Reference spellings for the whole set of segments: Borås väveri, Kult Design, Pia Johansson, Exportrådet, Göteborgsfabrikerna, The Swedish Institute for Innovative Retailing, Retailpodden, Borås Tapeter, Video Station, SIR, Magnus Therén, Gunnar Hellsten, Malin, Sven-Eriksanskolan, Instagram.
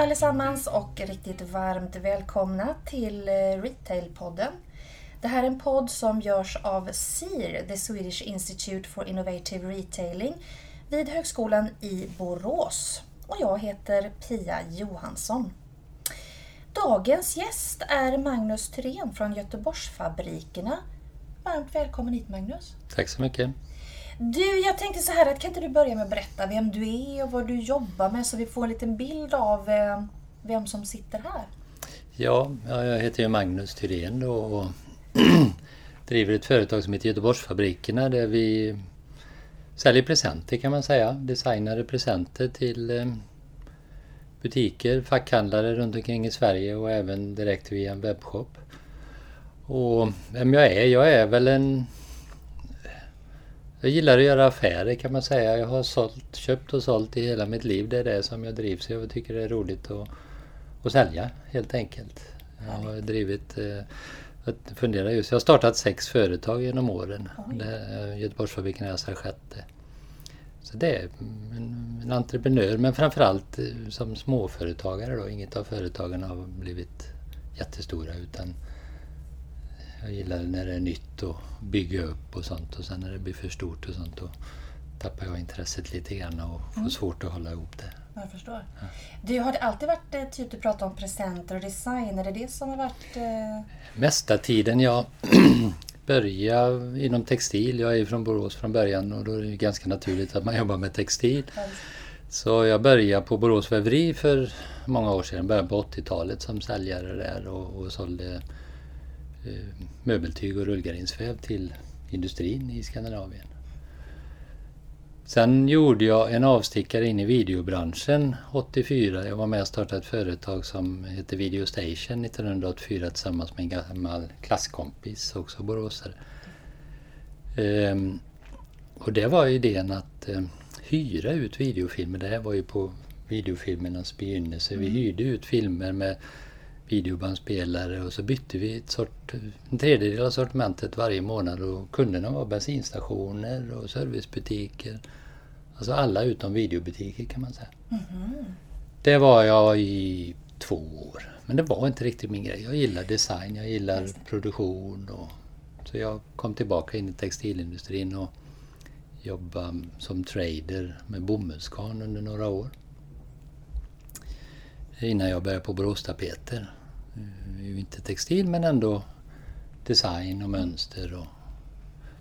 allesammans och riktigt varmt välkomna till Retailpodden. Det här är en podd som görs av SIR, The Swedish Institute for Innovative Retailing, vid högskolan i Borås. Och jag heter Pia Johansson. Dagens gäst är Magnus Therén från Göteborgsfabrikerna. Varmt välkommen hit, Magnus. Tack så mycket. Du, jag tänkte så här att kan inte du börja med att berätta vem du är och vad du jobbar med så vi får en liten bild av vem som sitter här? Ja, jag heter ju Magnus Therén och driver ett företag som heter Göteborgsfabrikerna där vi säljer presenter kan man säga. Designade presenter till butiker, fackhandlare runt omkring i Sverige och även direkt via en webbshop. Och vem jag är väl en... Jag gillar att göra affärer kan man säga. Jag har köpt och sålt i hela mitt liv. Det är det som jag drivs av och tycker det är roligt att sälja helt enkelt. Jag har drivit, jag har startat 6 företag genom åren. Göteborgsfabriken är alltså 6:e. Så det är en entreprenör men framförallt som småföretagare då. Inget av företagen har blivit jättestora utan... Jag gillar när det är nytt och bygga upp och sånt och sen när det blir för stort och sånt då tappar jag intresset lite grann och får svårt att hålla ihop det. Jag förstår. Ja. Du har det alltid varit typ du pratar om presenter och design, är det det som har varit? Mesta tiden jag började inom textil, jag är från Borås från början och då är det ganska naturligt att man jobbar med textil. Så jag började på Borås väveri för många år sedan, började på 80-talet som säljare där och sålde möbeltyg och rullgardinsväv till industrin i Skandinavien. Sen gjorde jag en avstickare in i videobranschen 84. Jag var med och startade ett företag som heter Video Station 1984 tillsammans med en gammal klasskompis, också boråsare. Och det var idén att hyra ut videofilmer. Det här var ju på videofilmernas begynnelse. Vi hyrde ut filmer med videobandspelare och så bytte vi en tredjedel av sortimentet varje månad och kunderna var bensinstationer och servicebutiker. Alltså alla utom videobutiker kan man säga. Mm-hmm. Det var jag i 2 år. Men det var inte riktigt min grej. Jag gillar design, jag gillar produktion. Så jag kom tillbaka in i textilindustrin och jobbade som trader med bomullsgarn under några år. Innan jag började på Borås Tapeter. Ju inte textil men ändå design och mönster.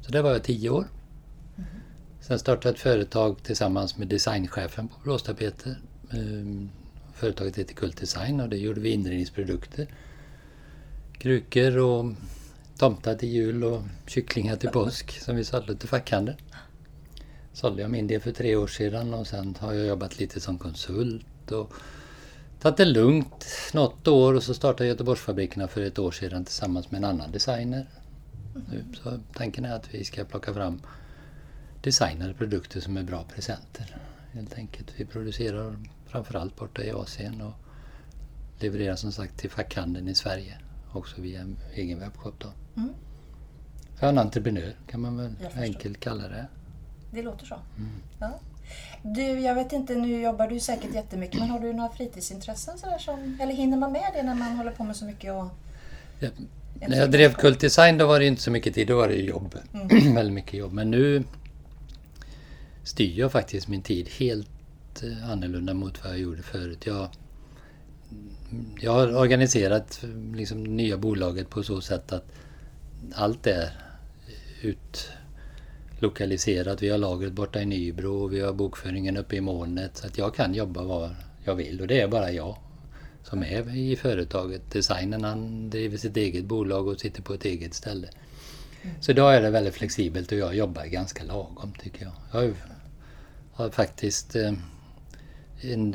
Så där var jag 10 år. Sen startade jag ett företag tillsammans med designchefen på Borås Tapeter. Företaget heter Kult Design och det gjorde vi inredningsprodukter. Krukor och tomtar till jul och kycklingar till påsk som vi sålde till fackhandeln. Sålde jag min del för 3 år sedan och sen har jag jobbat lite som konsult och tagit det lugnt något år och så startade Göteborgsfabrikerna för 1 år sedan tillsammans med en annan designer. Så tanken är att vi ska plocka fram designade produkter som är bra presenter. Helt enkelt. Vi producerar framförallt borta i Asien och levererar som sagt till fackhandeln i Sverige. Också via en egen webbshop då. Jag är en entreprenör kan man väl enkelt kalla det. Det låter så. Ja. Du, jag vet inte, nu jobbar du säkert jättemycket, men har du några fritidsintressen sådär som, eller hinner man med det när man håller på med så mycket? När jag drev Kult Design då var det inte så mycket tid, då var det jobb, väldigt mycket jobb. Men nu styr jag faktiskt min tid helt annorlunda mot vad jag gjorde förut. Jag har organiserat liksom nya bolaget på så sätt att allt är utlokaliserat. Vi har lagret borta i Nybro och vi har bokföringen uppe i molnet så att jag kan jobba var jag vill och det är bara jag som är i företaget. Designern han driver sitt eget bolag och sitter på ett eget ställe. Så idag är det väldigt flexibelt och jag jobbar ganska lagom tycker jag. Jag har faktiskt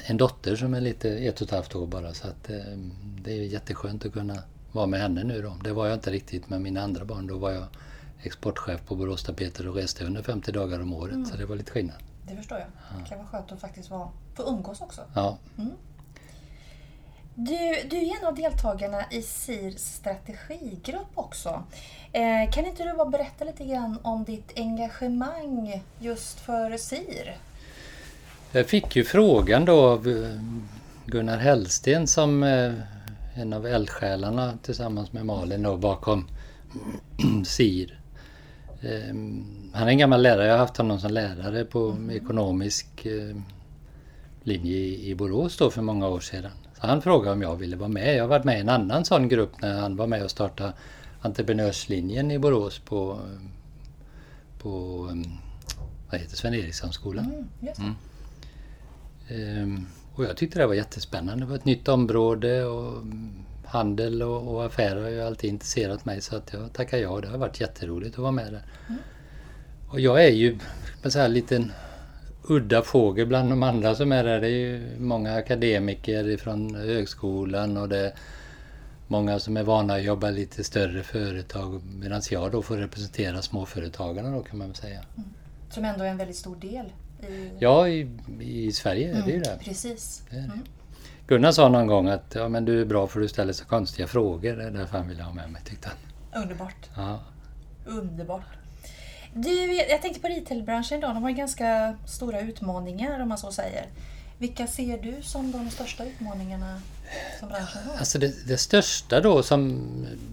en dotter som är lite 1,5 år bara så att det är jätteskönt att kunna vara med henne nu då. Det var jag inte riktigt med mina andra barn, då var jag exportchef på Borås Tapeter och reste under 50 dagar om året. Så det var lite skillnad. Det förstår jag. Det kan vara skönt att faktiskt få umgås också. Ja. Du är en av deltagarna i SIRs strategigrupp också. Kan inte du bara berätta lite grann om ditt engagemang just för SIR? Jag fick ju frågan då av Gunnar Hellsten som en av eldsjälarna tillsammans med Malin då, bakom SIR. Han är en gammal lärare, jag har haft honom som lärare på ekonomisk linje i Borås då för många år sedan. Så han frågade om jag ville vara med. Jag har varit med i en annan sån grupp när han var med och startade entreprenörslinjen i Borås på vad heter Sven-Eriksanskolan. Och jag tyckte det var jättespännande. Det var ett nytt område och handel och affärer har ju alltid intresserat mig, så att jag tackar ja. Det har varit jätteroligt att vara med där. Och jag är ju så här en liten udda fågel bland de andra som är där. Det är ju många akademiker från högskolan och det är många som är vana att jobba lite större företag, medan jag då får representera småföretagarna då, kan man väl säga. Som ändå är en väldigt stor del. Ja, i Sverige är det ju det. Precis. Det är det. Gunnar sa någon gång att ja, men du är bra för du ställer så konstiga frågor. Det är därför han ville ha med mig, tyckte han. Underbart. Ja. Underbart. Du, jag tänkte på retailbranschen idag. De har ganska stora utmaningar, om man så säger. Vilka ser du som de största utmaningarna som branschen har? Alltså det största då som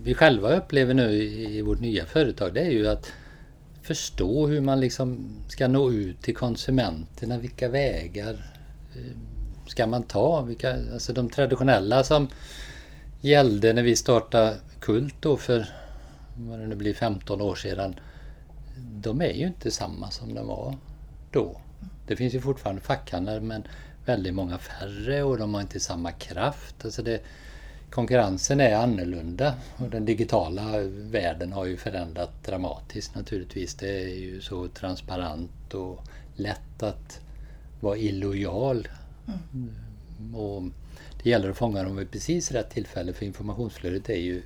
vi själva upplever nu i vårt nya företag, det är ju att förstå hur man liksom ska nå ut till konsumenterna, vilka vägar ska man ta, alltså de traditionella som gällde när vi startade Kult då för vad det nu blir 15 år sedan, de är ju inte samma som de var då. Det finns ju fortfarande fackhandlare, men väldigt många färre, och de har inte samma kraft. Alltså konkurrensen är annorlunda, och den digitala världen har ju förändrat dramatiskt naturligtvis. Det är ju så transparent och lätt att vara illojal. Och det gäller att fånga dem vid precis rätt tillfälle, för informationsflödet är ju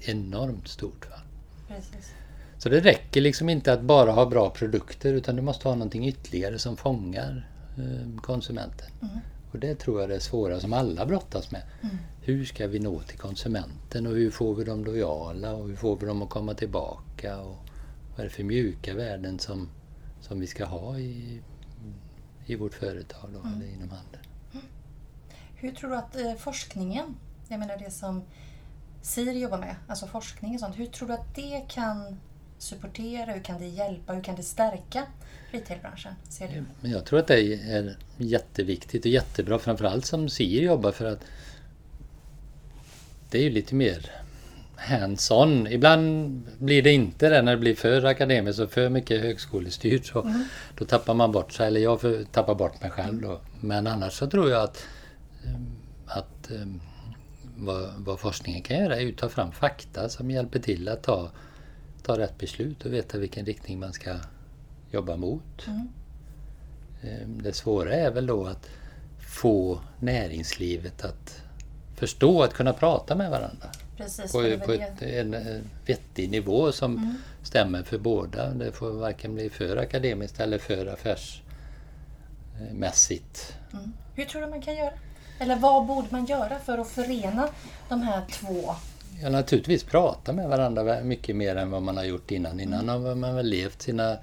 enormt stort. Va? Precis. Så det räcker liksom inte att bara ha bra produkter, utan du måste ha någonting ytterligare som fångar konsumenten. Och det tror jag det är svåra som alla brottas med. Hur ska vi nå till konsumenten, och hur får vi dem lojala, och hur får vi dem att komma tillbaka, och vad är det för mjuka värden som vi ska ha i vårt företag då, eller inom handeln. Hur tror du att forskningen, jag menar det som SIR jobbar med, alltså forskning och sånt, hur tror du att det kan supportera, hur kan det hjälpa, hur kan det stärka retailbranschen? Ser du? Men jag tror att det är jätteviktigt och jättebra, framförallt som SIR jobbar, för att det är ju lite mer hands-on. Ibland blir det inte det, när det blir för akademiskt och för mycket högskolestyrt, så då tappar man bort sig, eller jag tappar bort mig själv då. Men annars så tror jag att vad forskningen kan göra är ju ta fram fakta som hjälper till att ta rätt beslut och veta vilken riktning man ska jobba mot. Det svåra är väl då att få näringslivet att förstå, att kunna prata med varandra. Precis, på en vettig nivå som stämmer för båda. Det får varken bli för akademiskt eller för affärsmässigt. Hur tror du man kan göra? Eller vad borde man göra för att förena de här två? Ja, naturligtvis prata med varandra mycket mer än vad man har gjort innan. Innan har man väl levt sina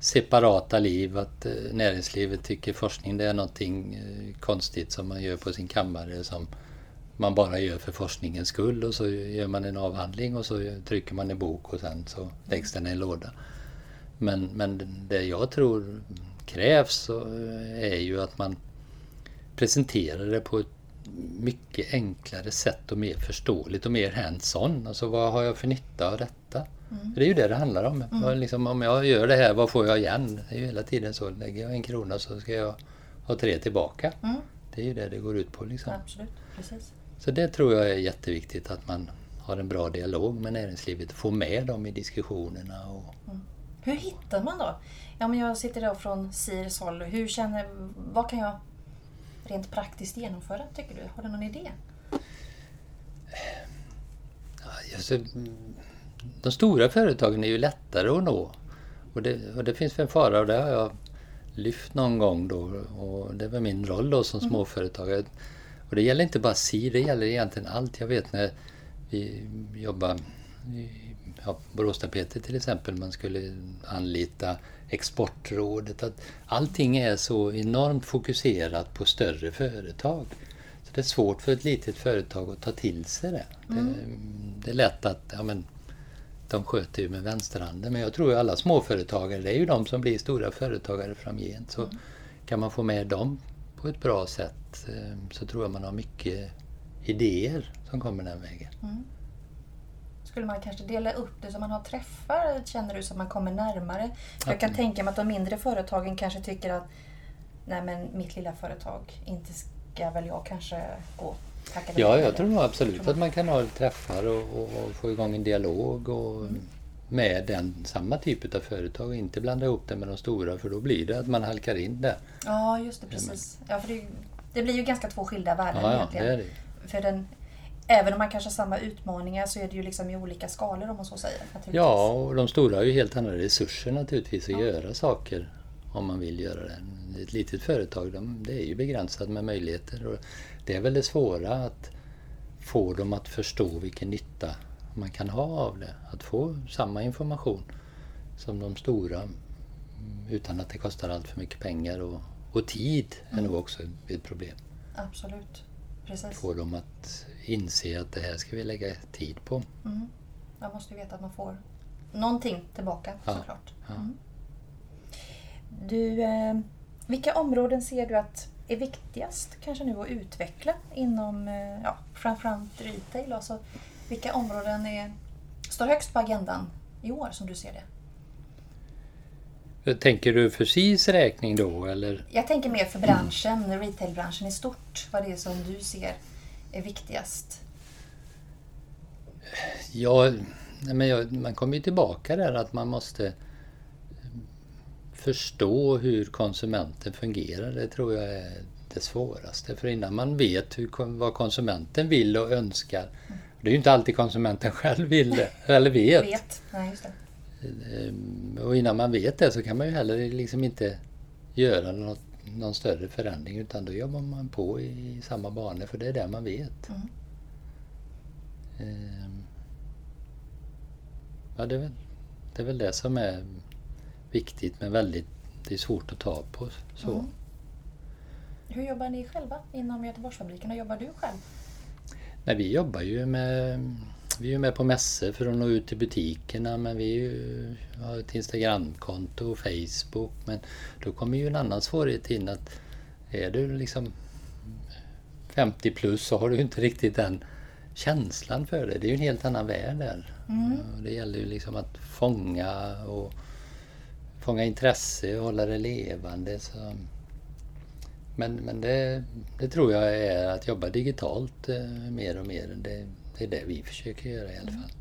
separata liv, att näringslivet tycker forskning det är någonting konstigt som man gör på sin kammare, som man bara gör för forskningens skull, och så gör man en avhandling och så trycker man en bok och sen så läggs den i en låda. Men det jag tror krävs är ju att man presenterar det på ett mycket enklare sätt och mer förståeligt och mer hands-on. Alltså vad har jag för nytta av detta? Det är ju det handlar om. Liksom, om jag gör det här, vad får jag igen? Det är ju hela tiden så. Lägger jag 1 krona så ska jag ha 3 tillbaka. Det är ju det går ut på liksom. Absolut, precis. Så det tror jag är jätteviktigt, att man har en bra dialog med näringslivet. Få med dem i diskussionerna. Hur hittar man då? Ja, men jag sitter då från SIRs håll. Vad kan jag rent praktiskt genomföra, tycker du? Har du någon idé? De stora företagen är ju lättare att nå. Och det finns en fara, och det har jag lyft någon gång då. Och det var min roll då som småföretagare. Och det gäller inte bara SIR, det gäller egentligen allt. Jag vet när vi jobbar Borås Tapeter till exempel, man skulle anlita Exportrådet. Att allting är så enormt fokuserat på större företag. Så det är svårt för ett litet företag att ta till sig det. Mm. Det är lätt att de sköter ju med vänsterhanden. Men jag tror ju alla småföretagare, det är ju de som blir stora företagare framgent. Så kan man få med dem på ett bra sätt så tror jag man har mycket idéer som kommer den vägen. Mm. Skulle man kanske dela upp det så man har träffar, känner du, så man kommer närmare? För jag kan tänka mig att de mindre företagen kanske tycker att nej men mitt lilla företag, inte ska väl jag kanske gå. Ja, jag tror nog absolut att man kan ha träffar och få igång en dialog och med den samma typ av företag och inte blanda ihop det med de stora, för då blir det att man halkar in där. Ja, just det, precis. Ja, för det blir ju ganska två skilda världar egentligen. Det är det. För även om man kanske har samma utmaningar så är det ju liksom i olika skalor, om man så säger. Ja, och de stora har ju helt andra resurser naturligtvis att göra saker om man vill göra det. Ett litet företag, det är ju begränsat med möjligheter. Och det är väl det svåra, att få dem att förstå vilken nytta man kan ha av det. Att få samma information som de stora utan att det kostar allt för mycket pengar och tid är nog också ett problem. Absolut, precis. Få dem att inse att det här ska vi lägga tid på. Mm. Man måste ju veta att man får någonting tillbaka såklart. Ja. Mm. Du, vilka områden ser du att är viktigast kanske nu att utveckla inom framförallt retail? Alltså, vilka områden står högst på agendan i år som du ser det? Tänker du för SIS räkning då? Eller? Jag tänker mer för branschen, retailbranschen i stort. Vad det är som du ser är viktigast? Ja, men man kommer ju tillbaka där att man måste förstå hur konsumenten fungerar, det tror jag är det svåraste. För innan man vet vad konsumenten vill och önskar, det är ju inte alltid konsumenten själv vill eller vet. Ja, just det. Och innan man vet det så kan man ju heller liksom inte göra någon större förändring, utan då jobbar man på i samma banor, för det är det man vet. Ja, det är väl det som är viktigt, men väldigt, det är svårt att ta på. Så. Mm. Hur jobbar ni själva inom Göteborgsfabrikerna? Jobbar du själv? Nej, vi jobbar ju vi är med på mässor för att nå ut till butikerna, men vi har ett Instagramkonto och Facebook, men då kommer ju en annan svårighet in, att är du liksom 50 plus så har du inte riktigt den känslan för det. Det är ju en helt annan värld där. Mm. Det gäller ju liksom att fånga intresse och hålla det levande. Så. Men det tror jag är att jobba digitalt mer och mer. Det är det vi försöker göra i alla fall.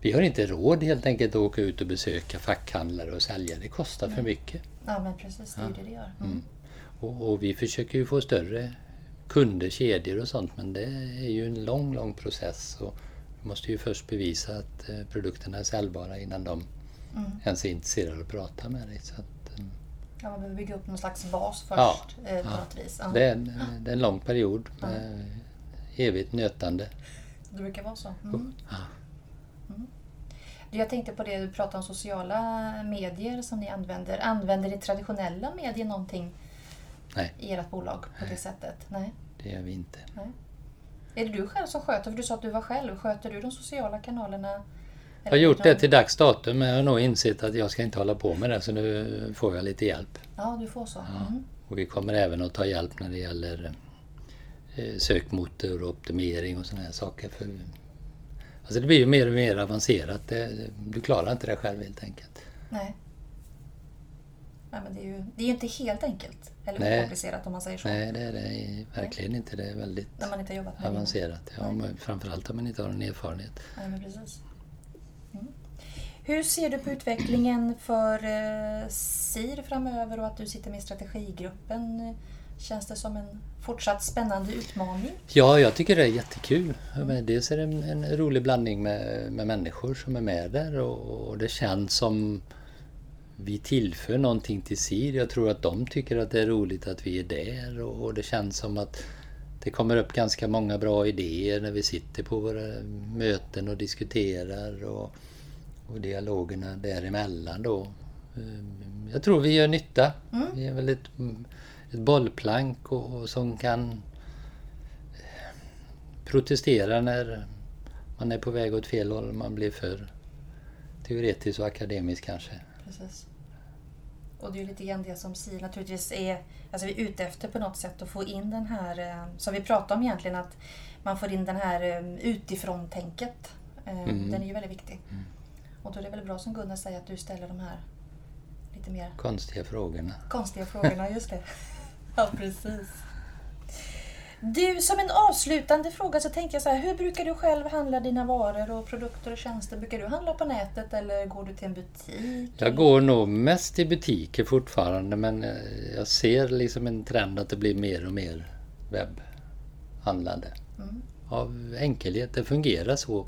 Vi har inte råd helt enkelt att åka ut och besöka fackhandlare och sälja. Det kostar för mycket. Ja, men precis. Det är det gör. Mm. Och vi försöker ju få större kunder, kedjor och sånt. Men det är ju en lång, lång process. Och vi måste ju först bevisa att produkterna är säljbara innan de ens är intresserad att prata med dig. Så att, man behöver bygga upp någon slags bas först på något vis. Ja. Det är en lång period med evigt nötande. Det brukar vara så. Mm. Ja. Mm. Jag tänkte på det du pratade om, sociala medier som ni använder. Använder ni traditionella medier någonting i ert bolag på det sättet? Nej, det gör vi inte. Nej. Är det du själv som sköter? För du sa att du var själv. Sköter du de sociala kanalerna? Jag har gjort det till dags datum, men jag har nog insett att jag ska inte hålla på med det, så nu får jag lite hjälp. Ja, du får så. Mm. Och vi kommer även att ta hjälp när det gäller sökmotor och optimering och såna här saker. För, alltså det blir ju mer och mer avancerat. Du klarar inte det själv helt enkelt. Nej. Nej, men det är ju inte helt enkelt eller komplicerat om man säger så. Nej, det är det verkligen inte. Det är väldigt när man inte har jobbat med avancerat. Ja, framförallt om man inte har en erfarenhet. Nej, men precis. Mm. Hur ser du på utvecklingen för SIR framöver och att du sitter med i strategigruppen? Känns det som en fortsatt spännande utmaning? Ja, jag tycker det är jättekul. Dels är det en rolig blandning med människor som är med där och det känns som vi tillför någonting till SIR. Jag tror att de tycker att det är roligt att vi är där och det känns som att Det kommer upp ganska många bra idéer när vi sitter på våra möten och diskuterar och dialogerna däremellan då. Jag tror vi gör nytta. Mm. Vi är väl ett bollplank och som kan protestera när man är på väg åt fel håll, man blir för teoretisk och akademisk kanske. Precis. Och det är ju lite grann det som SIL naturligtvis är, alltså vi är ute efter på något sätt att få in den här, som vi pratade om egentligen, att man får in den här utifrån-tänket. Den är ju väldigt viktig. Mm. Och då är det väl bra som Gunnar säger att du ställer de här lite mer... Konstiga frågorna, just det. Ja, precis. Du, som en avslutande fråga så tänker jag så här, hur brukar du själv handla dina varor och produkter och tjänster? Brukar du handla på nätet eller går du till en butik? Jag går nog mest i butiker fortfarande, men jag ser liksom en trend att det blir mer och mer webbhandlande. Mm. Av enkelhet, det fungerar så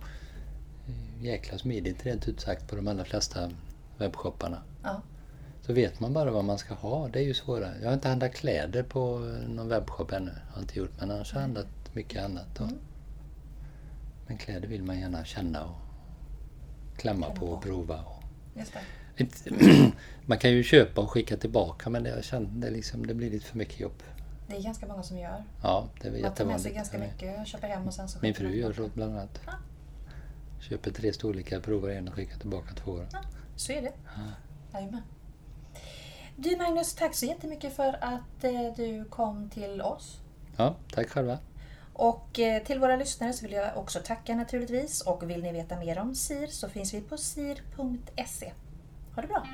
jäkla smidigt rent ut sagt på de allra flesta webbshopparna. Ja. Så vet man bara vad man ska ha, det är ju svårare. Jag har inte handlat kläder på någon webbshop ännu, har inte gjort, men annars har jag handlat mycket annat. Mm. Men kläder vill man gärna känna och klämma på och prova. Just det. Man kan ju köpa och skicka tillbaka, men det blir lite för mycket jobb. Det är ganska många som gör. Ja, det är jättevanligt. Man tar med sig ganska mycket och köper hem och sen så... Min fru gör så bland annat. Ja. Köper 3 storlekar, provar en och skickar tillbaka 2. Ja, så är det. Ja. Jajamän. Du Magnus, tack så jättemycket för att du kom till oss. Ja, tack själva. Och till våra lyssnare så vill jag också tacka naturligtvis. Och vill ni veta mer om SIR så finns vi på sir.se. Ha det bra!